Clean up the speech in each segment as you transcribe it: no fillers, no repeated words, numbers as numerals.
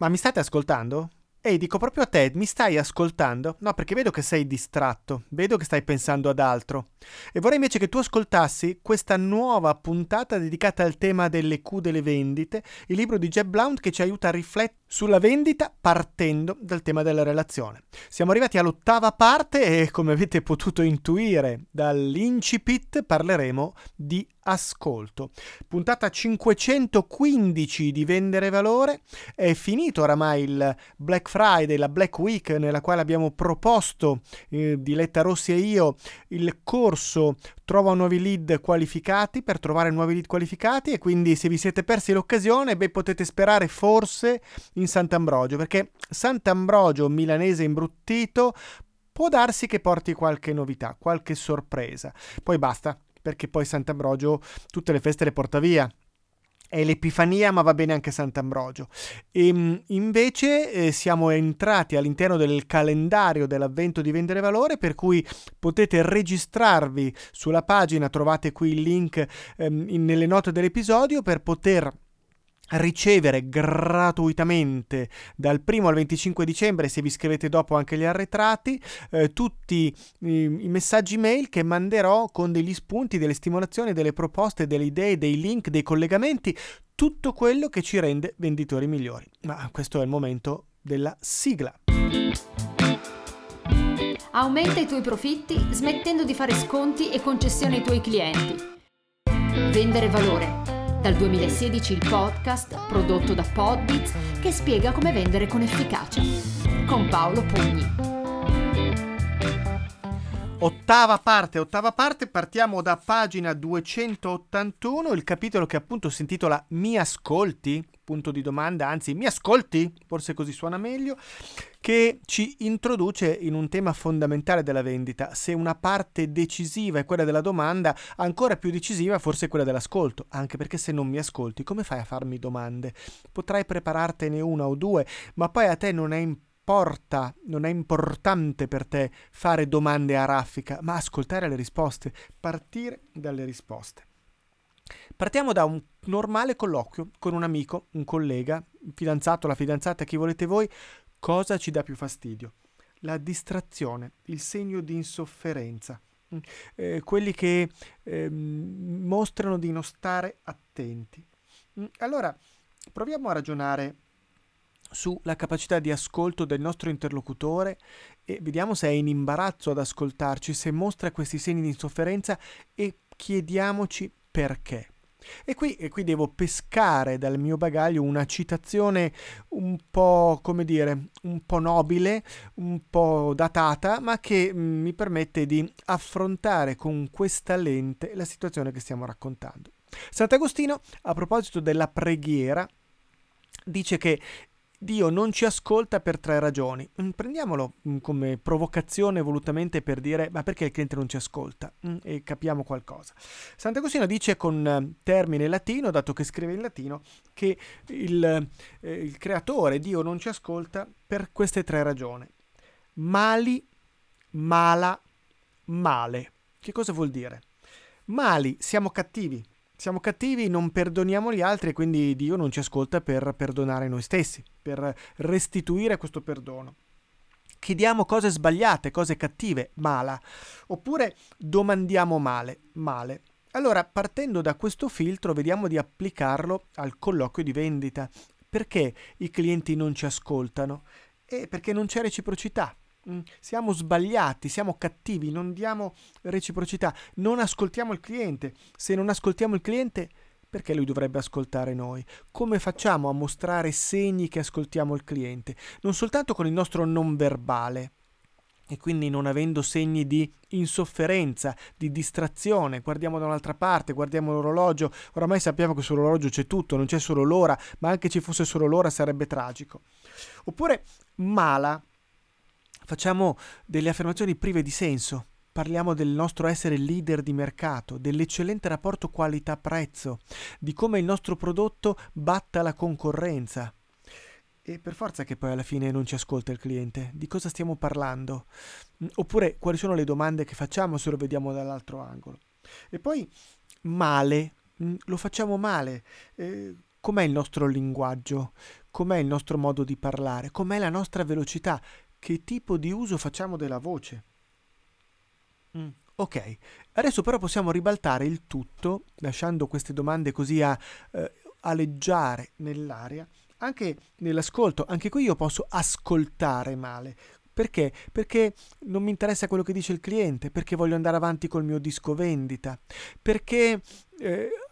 Ma mi state ascoltando? Ehi, dico proprio a te, mi stai ascoltando? No, perché vedo che sei distratto, vedo che stai pensando ad altro. E vorrei invece che tu ascoltassi questa nuova puntata dedicata al tema delle Q delle vendite, il libro di Jeb Blount che ci aiuta a riflettere sulla vendita partendo dal tema della relazione. Siamo arrivati all'8ª parte e, come avete potuto intuire dall'incipit, parleremo di ascolto. Puntata 515 di Vendere Valore. È finito oramai il Black Friday, la Black Week, nella quale abbiamo proposto, Diletta Rossi e io, il corso Trova nuovi lead qualificati, per trovare nuovi lead qualificati, e quindi se vi siete persi l'occasione, beh, potete sperare forse in Sant'Ambrogio, perché Sant'Ambrogio, milanese imbruttito, può darsi che porti qualche novità, qualche sorpresa. Poi basta, perché poi Sant'Ambrogio tutte le feste le porta via. È l'Epifania, ma va bene anche Sant'Ambrogio. E invece siamo entrati all'interno del calendario dell'avvento di Vendere Valore, per cui potete registrarvi sulla pagina, trovate qui il link nelle note dell'episodio, per poter ricevere gratuitamente dal 1 al 25 dicembre, se vi iscrivete dopo anche gli arretrati, tutti i messaggi mail che manderò con degli spunti, delle stimolazioni, delle proposte, delle idee, dei link, dei collegamenti, tutto quello che ci rende venditori migliori. Ma questo è il momento della sigla. Aumenta i tuoi profitti smettendo di fare sconti e concessioni ai tuoi clienti. Vendere Valore. Dal 2016 il podcast prodotto da Podbeats che spiega come vendere con efficacia, con Paolo Pugni. 8ª parte, partiamo da pagina 281, il capitolo che appunto si intitola Mi ascolti? Punto di domanda, anzi mi ascolti? Forse così suona meglio, che ci introduce in un tema fondamentale della vendita. Se una parte decisiva è quella della domanda, ancora più decisiva forse è quella dell'ascolto, anche perché se non mi ascolti, come fai a farmi domande? Potrai preparartene una o due, ma poi a te non è importante per te fare domande a raffica, ma ascoltare le risposte, partire dalle risposte. Partiamo da un normale colloquio con un amico, un collega, il fidanzato, la fidanzata, chi volete voi. Cosa ci dà più fastidio? La distrazione, il segno di insofferenza, quelli che mostrano di non stare attenti. Allora, proviamo a ragionare sulla capacità di ascolto del nostro interlocutore e vediamo se è in imbarazzo ad ascoltarci, se mostra questi segni di insofferenza, e chiediamoci perché. E qui devo pescare dal mio bagaglio una citazione un po', come dire, un po' nobile, un po' datata, ma che mi permette di affrontare con questa lente la situazione che stiamo raccontando. Sant'Agostino, a proposito della preghiera, dice che Dio non ci ascolta per 3 ragioni. Prendiamolo come provocazione volutamente, per dire ma perché il cliente non ci ascolta, e capiamo qualcosa. Sant'Agostino dice con termine latino, dato che scrive in latino, che il creatore, Dio, non ci ascolta per queste 3 ragioni. Mali, mala, male. Che cosa vuol dire? Mali, siamo cattivi, non perdoniamo gli altri, quindi Dio non ci ascolta per perdonare noi stessi, per restituire questo perdono. Chiediamo cose sbagliate, cose cattive, mala, oppure domandiamo male. Allora, partendo da questo filtro, vediamo di applicarlo al colloquio di vendita. Perché i clienti non ci ascoltano? Perché non c'è reciprocità. Siamo sbagliati, siamo cattivi, non diamo reciprocità, non ascoltiamo il cliente. Se non ascoltiamo il cliente, perché lui dovrebbe ascoltare noi? Come facciamo a mostrare segni che ascoltiamo il cliente? Non soltanto con il nostro non verbale, e quindi non avendo segni di insofferenza, di distrazione, guardiamo da un'altra parte, guardiamo l'orologio. Oramai sappiamo che sull'orologio c'è tutto, non c'è solo l'ora, ma anche ci fosse solo l'ora sarebbe tragico. Oppure mala. Facciamo delle affermazioni prive di senso, parliamo del nostro essere leader di mercato, dell'eccellente rapporto qualità-prezzo, di come il nostro prodotto batta la concorrenza. E per forza che poi alla fine non ci ascolta il cliente, di cosa stiamo parlando? Oppure quali sono le domande che facciamo se lo vediamo dall'altro angolo? E poi male, lo facciamo male. Com'è il nostro linguaggio? com'è il nostro modo di parlare, com'è la nostra velocità, che tipo di uso facciamo della voce. Ok, adesso però possiamo ribaltare il tutto, lasciando queste domande così a aleggiare nell'aria, anche nell'ascolto. Anche qui io posso ascoltare male. Perché? Perché non mi interessa quello che dice il cliente, perché voglio andare avanti col mio disco vendita, perché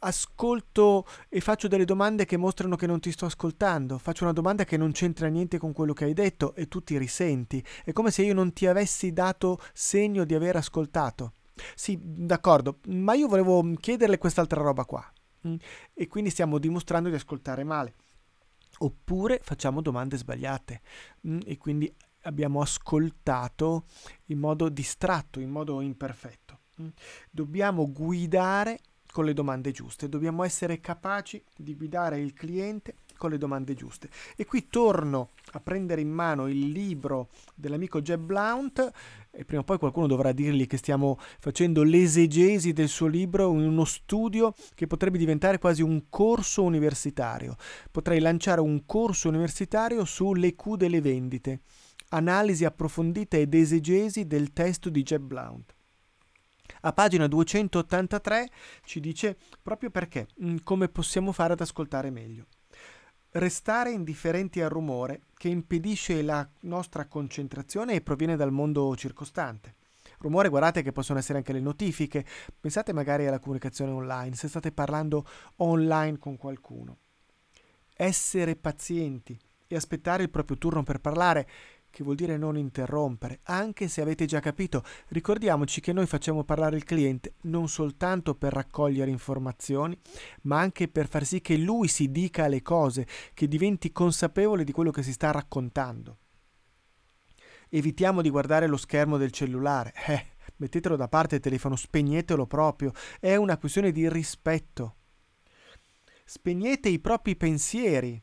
ascolto e faccio delle domande che mostrano che non ti sto ascoltando, faccio una domanda che non c'entra niente con quello che hai detto e tu ti risenti. È come se io non ti avessi dato segno di aver ascoltato. Sì, d'accordo, ma io volevo chiederle quest'altra roba qua. E quindi stiamo dimostrando di ascoltare male. Oppure facciamo domande sbagliate e quindi abbiamo ascoltato in modo distratto, in modo imperfetto. Dobbiamo guidare con le domande giuste, dobbiamo essere capaci di guidare il cliente con le domande giuste. E qui torno a prendere in mano il libro dell'amico Jeb Blount, e prima o poi qualcuno dovrà dirgli che stiamo facendo l'esegesi del suo libro, uno studio che potrebbe diventare quasi un corso universitario. Potrei lanciare un corso universitario sull'EQ delle vendite. Analisi approfondita ed esegesi del testo di Jeb Blount. A pagina 283 ci dice proprio perché, come possiamo fare ad ascoltare meglio. Restare indifferenti al rumore che impedisce la nostra concentrazione e proviene dal mondo circostante. Rumore, guardate, che possono essere anche le notifiche. Pensate magari alla comunicazione online, se state parlando online con qualcuno. Essere pazienti e aspettare il proprio turno per parlare, che vuol dire non interrompere, anche se avete già capito. Ricordiamoci che noi facciamo parlare il cliente non soltanto per raccogliere informazioni, ma anche per far sì che lui si dica le cose, che diventi consapevole di quello che si sta raccontando. Evitiamo di guardare lo schermo del cellulare. Mettetelo da parte il telefono, spegnetelo proprio. È una questione di rispetto. Spegnete i propri pensieri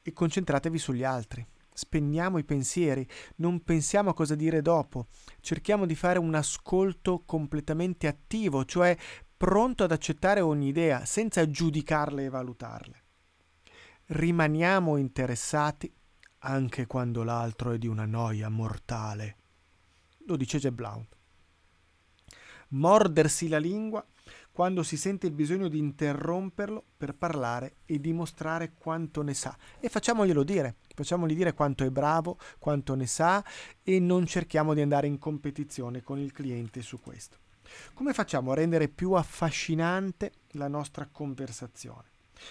e concentratevi sugli altri. Spegniamo i pensieri, non pensiamo a cosa dire dopo, cerchiamo di fare un ascolto completamente attivo, cioè pronto ad accettare ogni idea, senza giudicarle e valutarle. Rimaniamo interessati anche quando l'altro è di una noia mortale. Lo dice Jeb Blount. Mordersi la lingua quando si sente il bisogno di interromperlo per parlare e dimostrare quanto ne sa. E facciamoglielo dire. Facciamogli dire quanto è bravo, quanto ne sa, e non cerchiamo di andare in competizione con il cliente su questo. Come facciamo a rendere più affascinante la nostra conversazione?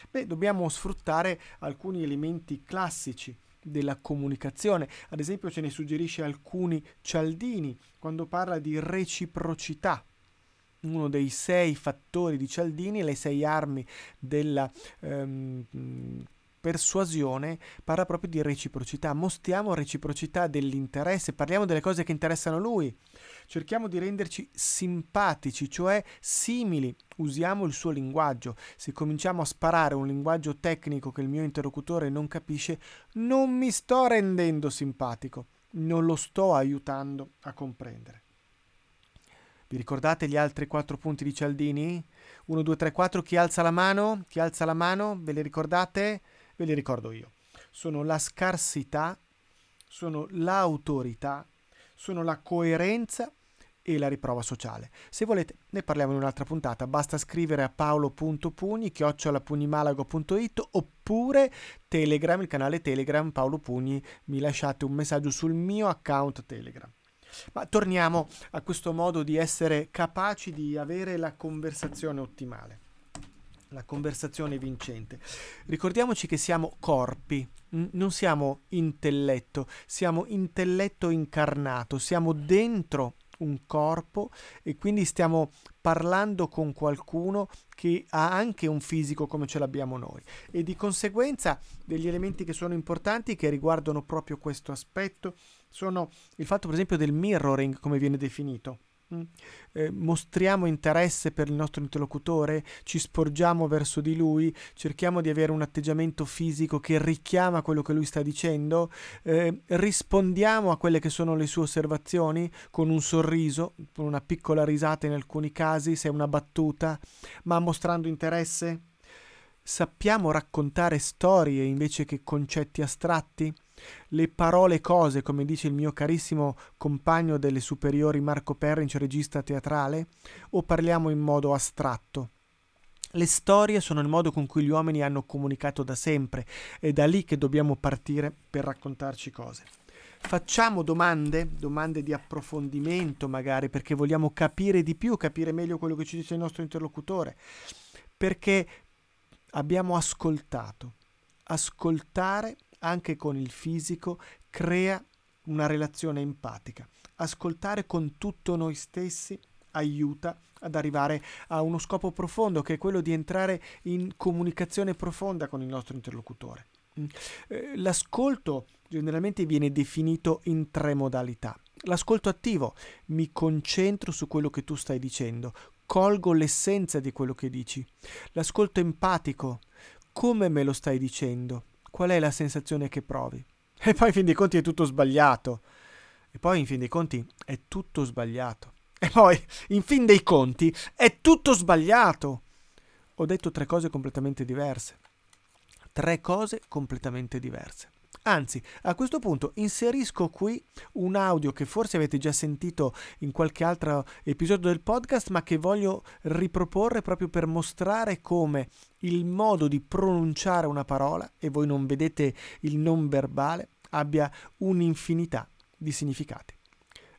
Beh, dobbiamo sfruttare alcuni elementi classici della comunicazione. Ad esempio ce ne suggerisce alcuni Cialdini quando parla di reciprocità. Uno dei 6 fattori di Cialdini, le 6 armi della persuasione, parla proprio di reciprocità. Mostriamo reciprocità dell'interesse, parliamo delle cose che interessano lui, cerchiamo di renderci simpatici, cioè simili, usiamo il suo linguaggio. Se cominciamo a sparare un linguaggio tecnico che il mio interlocutore non capisce, non mi sto rendendo simpatico, non lo sto aiutando a comprendere. Vi ricordate gli altri 4 punti di Cialdini? 1, 2, 3, 4, chi alza la mano? Chi alza la mano? Ve li ricordate? Ve li ricordo io. Sono la scarsità, sono l'autorità, sono la coerenza e la riprova sociale. Se volete ne parliamo in un'altra puntata, basta scrivere a paolo.pugni@pugnimalago.it oppure Telegram, il canale Telegram Paolo Pugni, mi lasciate un messaggio sul mio account Telegram. Ma torniamo a questo modo di essere capaci di avere la conversazione ottimale, la conversazione vincente. Ricordiamoci che siamo corpi, non siamo intelletto, siamo intelletto incarnato, siamo dentro un corpo e quindi stiamo parlando con qualcuno che ha anche un fisico come ce l'abbiamo noi, e di conseguenza degli elementi che sono importanti, che riguardano proprio questo aspetto, sono il fatto per esempio del mirroring, come viene definito. Mostriamo interesse per il nostro interlocutore, ci sporgiamo verso di lui, cerchiamo di avere un atteggiamento fisico che richiama quello che lui sta dicendo, rispondiamo a quelle che sono le sue osservazioni con un sorriso, con una piccola risata in alcuni casi, se è una battuta, ma mostrando interesse. Sappiamo raccontare storie invece che concetti astratti? Le parole cose, come dice il mio carissimo compagno delle superiori Marco Perrin, regista teatrale, o parliamo in modo astratto? Le storie sono il modo con cui gli uomini hanno comunicato da sempre, è da lì che dobbiamo partire per raccontarci cose. Facciamo domande di approfondimento magari, perché vogliamo capire di più, capire meglio quello che ci dice il nostro interlocutore, perché abbiamo ascoltato. Ascoltare anche con il fisico crea una relazione empatica. Ascoltare con tutto noi stessi aiuta ad arrivare a uno scopo profondo, che è quello di entrare in comunicazione profonda con il nostro interlocutore. L'ascolto generalmente viene definito in 3 modalità. L'ascolto attivo: mi concentro su quello che tu stai dicendo, colgo l'essenza di quello che dici. L'ascolto empatico: come me lo stai dicendo? Qual è la sensazione che provi? E poi in fin dei conti è tutto sbagliato. Ho detto 3 cose completamente diverse. 3 cose completamente diverse. Anzi, a questo punto inserisco qui un audio che forse avete già sentito in qualche altro episodio del podcast, ma che voglio riproporre proprio per mostrare come il modo di pronunciare una parola, e voi non vedete il non verbale, abbia un'infinità di significati.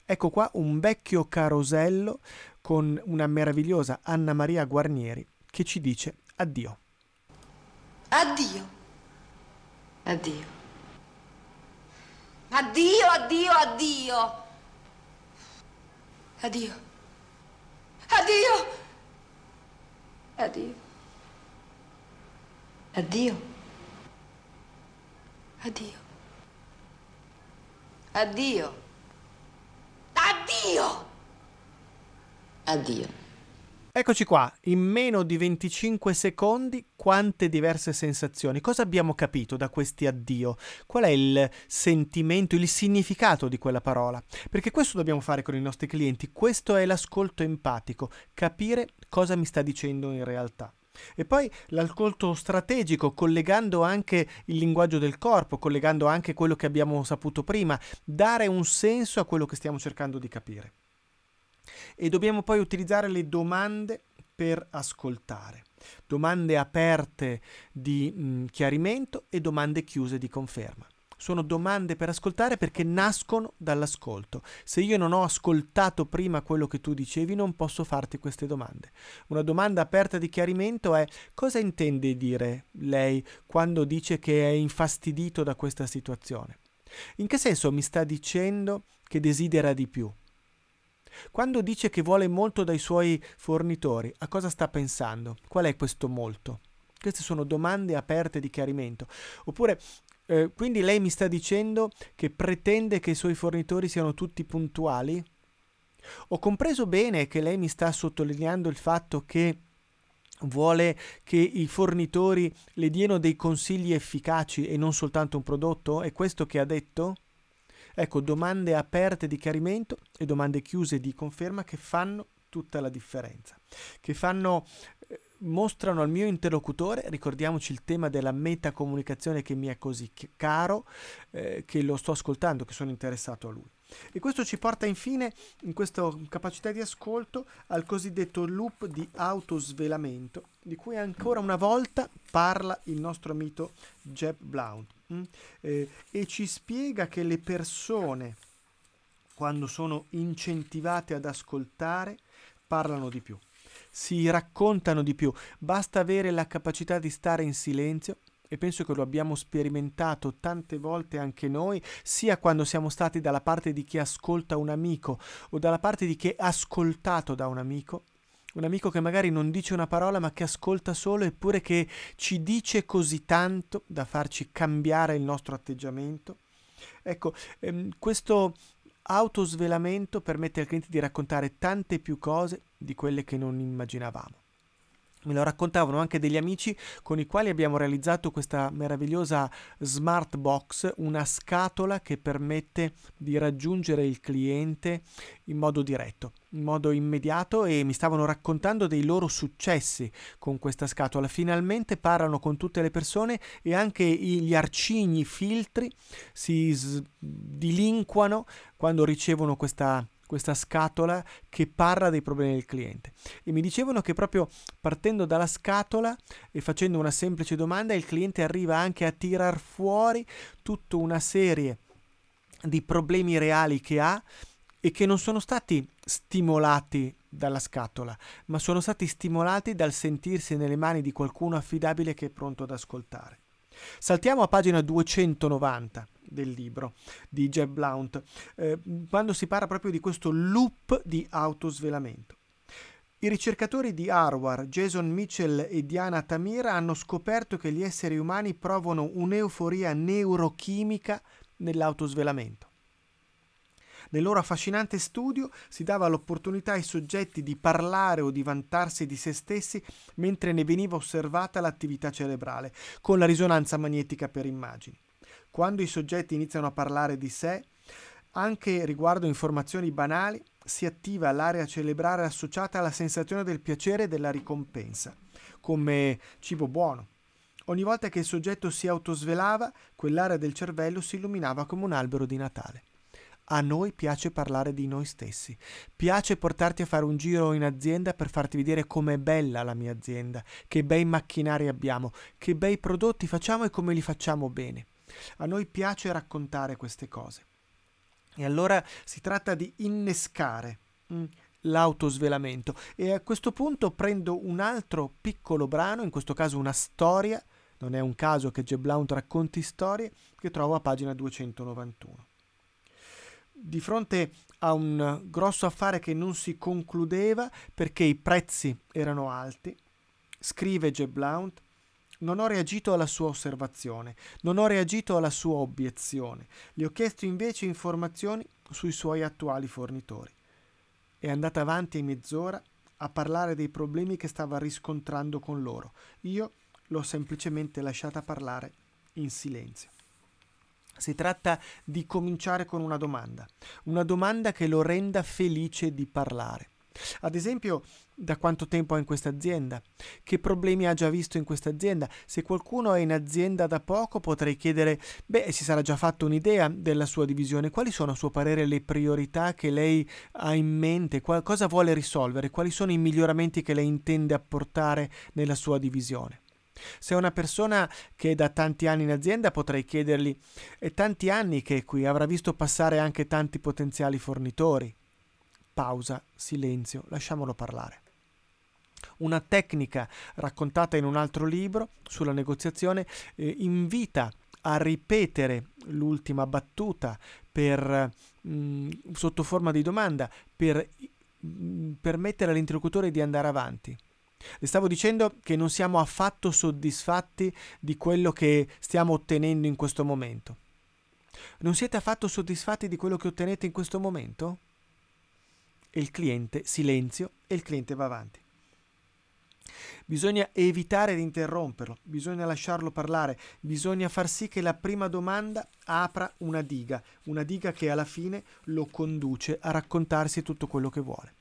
Ecco qua un vecchio carosello con una meravigliosa Anna Maria Guarnieri che ci dice addio. Addio. Addio. Addio, addio, addio. Addio. Addio. Addio. Addio. Addio. Addio. Addio. Addio. Eccoci qua, in meno di 25 secondi quante diverse sensazioni. Cosa abbiamo capito da questi addio? Qual è il sentimento, il significato di quella parola? Perché questo dobbiamo fare con i nostri clienti, questo è l'ascolto empatico, capire cosa mi sta dicendo in realtà. E poi l'ascolto strategico, collegando anche il linguaggio del corpo, collegando anche quello che abbiamo saputo prima, dare un senso a quello che stiamo cercando di capire. E dobbiamo poi utilizzare le domande per ascoltare, domande aperte di chiarimento e domande chiuse di conferma. Sono domande per ascoltare perché nascono dall'ascolto. Se io non ho ascoltato prima quello che tu dicevi, non posso farti queste domande. Una domanda aperta di chiarimento è: cosa intende dire lei quando dice che è infastidito da questa situazione? In che senso mi sta dicendo che desidera di più? Quando dice che vuole molto dai suoi fornitori, a cosa sta pensando? Qual è questo molto? Queste sono domande aperte di chiarimento. Oppure, quindi lei mi sta dicendo che pretende che i suoi fornitori siano tutti puntuali? Ho compreso bene che lei mi sta sottolineando il fatto che vuole che i fornitori le diano dei consigli efficaci e non soltanto un prodotto? È questo che ha detto? Ecco, domande aperte di chiarimento e domande chiuse di conferma che fanno tutta la differenza, che fanno, mostrano al mio interlocutore, ricordiamoci il tema della metacomunicazione che mi è così caro, che lo sto ascoltando, che sono interessato a lui. E questo ci porta infine, in questa capacità di ascolto, al cosiddetto loop di autosvelamento, di cui ancora una volta parla il nostro mito Jeb Blount. E ci spiega che le persone, quando sono incentivate ad ascoltare, parlano di più, si raccontano di più. Basta avere la capacità di stare in silenzio, e penso che lo abbiamo sperimentato tante volte anche noi, sia quando siamo stati dalla parte di chi ascolta un amico o dalla parte di chi è ascoltato da un amico che magari non dice una parola ma che ascolta solo, eppure che ci dice così tanto da farci cambiare il nostro atteggiamento. Ecco, questo autosvelamento permette al cliente di raccontare tante più cose di quelle che non immaginavamo. Me lo raccontavano anche degli amici con i quali abbiamo realizzato questa meravigliosa smart box, una scatola che permette di raggiungere il cliente in modo diretto, in modo immediato, e mi stavano raccontando dei loro successi con questa scatola. Finalmente parlano con tutte le persone e anche gli arcigni filtri si dilinquano quando ricevono questa scatola che parla dei problemi del cliente. E mi dicevano che proprio partendo dalla scatola e facendo una semplice domanda, il cliente arriva anche a tirar fuori tutta una serie di problemi reali che ha e che non sono stati stimolati dalla scatola, ma sono stati stimolati dal sentirsi nelle mani di qualcuno affidabile che è pronto ad ascoltare. Saltiamo a pagina 290. Del libro di Jeb Blount, quando si parla proprio di questo loop di autosvelamento. I ricercatori di Harvard, Jason Mitchell e Diana Tamir, hanno scoperto che gli esseri umani provano un'euforia neurochimica nell'autosvelamento. Nel loro affascinante studio si dava l'opportunità ai soggetti di parlare o di vantarsi di se stessi mentre ne veniva osservata l'attività cerebrale con la risonanza magnetica per immagini. Quando i soggetti iniziano a parlare di sé, anche riguardo informazioni banali, si attiva l'area cerebrale associata alla sensazione del piacere e della ricompensa, come cibo buono. Ogni volta che il soggetto si autosvelava, quell'area del cervello si illuminava come un albero di Natale. A noi piace parlare di noi stessi, piace portarti a fare un giro in azienda per farti vedere com'è bella la mia azienda, che bei macchinari abbiamo, che bei prodotti facciamo e come li facciamo bene. A noi piace raccontare queste cose. E allora si tratta di innescare l'autosvelamento. E a questo punto prendo un altro piccolo brano, in questo caso una storia, non è un caso che Jeb Blount racconti storie, che trovo a pagina 291. Di fronte a un grosso affare che non si concludeva perché i prezzi erano alti, scrive Jeb Blount: non ho reagito alla sua osservazione, non ho reagito alla sua obiezione. Le ho chiesto invece informazioni sui suoi attuali fornitori. È andata avanti mezz'ora a parlare dei problemi che stava riscontrando con loro. Io l'ho semplicemente lasciata parlare in silenzio. Si tratta di cominciare con una domanda che lo renda felice di parlare. Ad esempio, da quanto tempo è in questa azienda? Che problemi ha già visto in questa azienda? Se qualcuno è in azienda da poco, potrei chiedere, si sarà già fatto un'idea della sua divisione, quali sono a suo parere le priorità che lei ha in mente, cosa vuole risolvere, quali sono i miglioramenti che lei intende apportare nella sua divisione. Se è una persona che è da tanti anni in azienda, potrei chiedergli, è tanti anni che è qui, avrà visto passare anche tanti potenziali fornitori. Pausa, silenzio, lasciamolo parlare. Una tecnica raccontata in un altro libro sulla negoziazione invita a ripetere l'ultima battuta per sotto forma di domanda per permettere all'interlocutore di andare avanti. Le stavo dicendo che non siamo affatto soddisfatti di quello che stiamo ottenendo in questo momento. Non siete affatto soddisfatti di quello che ottenete in questo momento? E il cliente, silenzio, e il cliente va avanti. Bisogna evitare di interromperlo, bisogna lasciarlo parlare, bisogna far sì che la prima domanda apra una diga che alla fine lo conduce a raccontarsi tutto quello che vuole.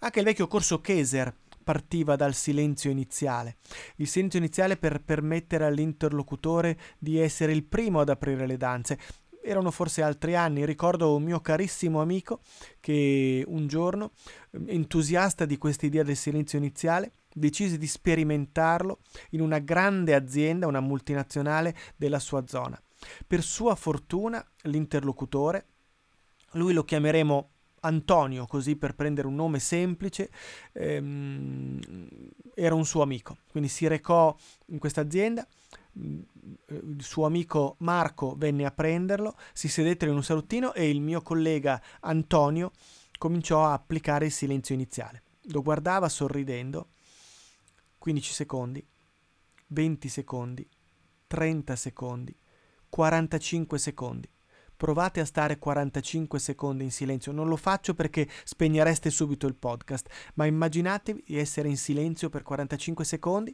Anche il vecchio corso Kaiser partiva dal silenzio iniziale. Il silenzio iniziale per permettere all'interlocutore di essere il primo ad aprire le danze. Erano forse altri anni, ricordo un mio carissimo amico che un giorno, entusiasta di questa idea del silenzio iniziale, decise di sperimentarlo in una grande azienda, una multinazionale della sua zona. Per sua fortuna l'interlocutore, lui lo chiameremo Antonio, così per prendere un nome semplice, era un suo amico, quindi si recò in questa azienda. Il suo amico Marco venne a prenderlo, si sedettero in un salottino e il mio collega Antonio cominciò a applicare il silenzio iniziale. Lo guardava sorridendo. 15 secondi, 20 secondi, 30 secondi, 45 secondi. Provate a stare 45 secondi in silenzio. Non lo faccio perché spegnereste subito il podcast, ma immaginatevi di essere in silenzio per 45 secondi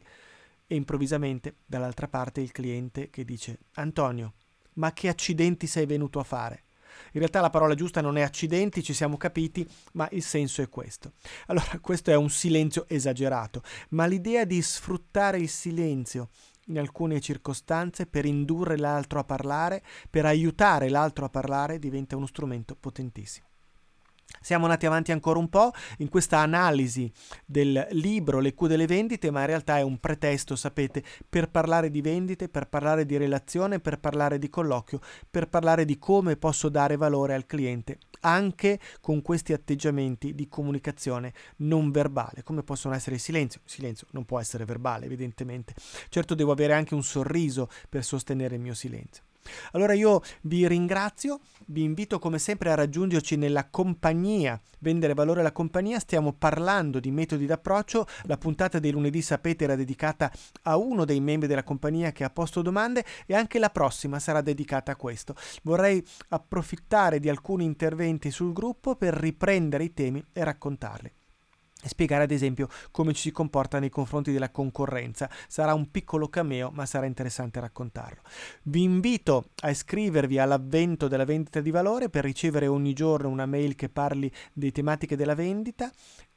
e improvvisamente dall'altra parte il cliente che dice: Antonio, ma che accidenti sei venuto a fare? In realtà la parola giusta non è accidenti, ci siamo capiti, ma il senso è questo. Allora, questo è un silenzio esagerato, ma l'idea di sfruttare il silenzio in alcune circostanze per indurre l'altro a parlare, per aiutare l'altro a parlare, diventa uno strumento potentissimo. Siamo andati avanti ancora un po' in questa analisi del libro Le Q delle vendite, ma in realtà è un pretesto, sapete, per parlare di vendite, per parlare di relazione, per parlare di colloquio, per parlare di come posso dare valore al cliente anche con questi atteggiamenti di comunicazione non verbale, come possono essere il silenzio. Il silenzio non può essere verbale, evidentemente. Certo, devo avere anche un sorriso per sostenere il mio silenzio. Allora io vi ringrazio, vi invito come sempre a raggiungerci nella compagnia, Vendere Valore alla Compagnia. Stiamo parlando di metodi d'approccio. La puntata dei lunedì, sapete, era dedicata a uno dei membri della compagnia che ha posto domande, e anche la prossima sarà dedicata a questo. Vorrei approfittare di alcuni interventi sul gruppo per riprendere i temi e raccontarli. Spiegare ad esempio come ci si comporta nei confronti della concorrenza. Sarà un piccolo cameo, ma sarà interessante raccontarlo. Vi invito a iscrivervi all'avvento della vendita di valore per ricevere ogni giorno una mail che parli di tematiche della vendita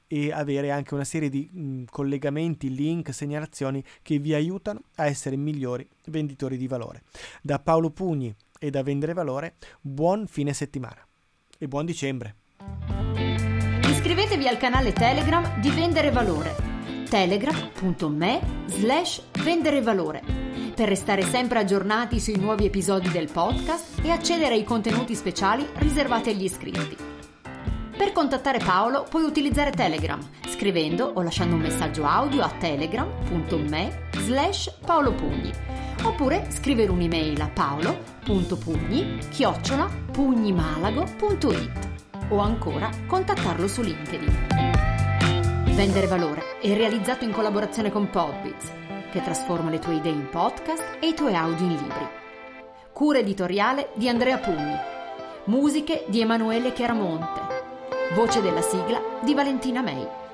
e avere anche una serie di collegamenti, link, segnalazioni che vi aiutano a essere migliori venditori di valore. Da Paolo Pugni e da Vendere Valore, buon fine settimana e buon dicembre. Iscrivetevi al canale Telegram di Vendere Valore, telegram.me/venderevalore, per restare sempre aggiornati sui nuovi episodi del podcast e accedere ai contenuti speciali riservati agli iscritti. Per contattare Paolo puoi utilizzare Telegram scrivendo o lasciando un messaggio audio a telegram.me/paolopugni, oppure scrivere un'email a paolo.pugni@pugnimalago.it, o ancora contattarlo su LinkedIn. Vendere Valore è realizzato in collaborazione con Podbeats, che trasforma le tue idee in podcast e i tuoi audio in libri. Cura editoriale di Andrea Pugni. Musiche di Emanuele Chiaramonte. Voce della sigla di Valentina Mei.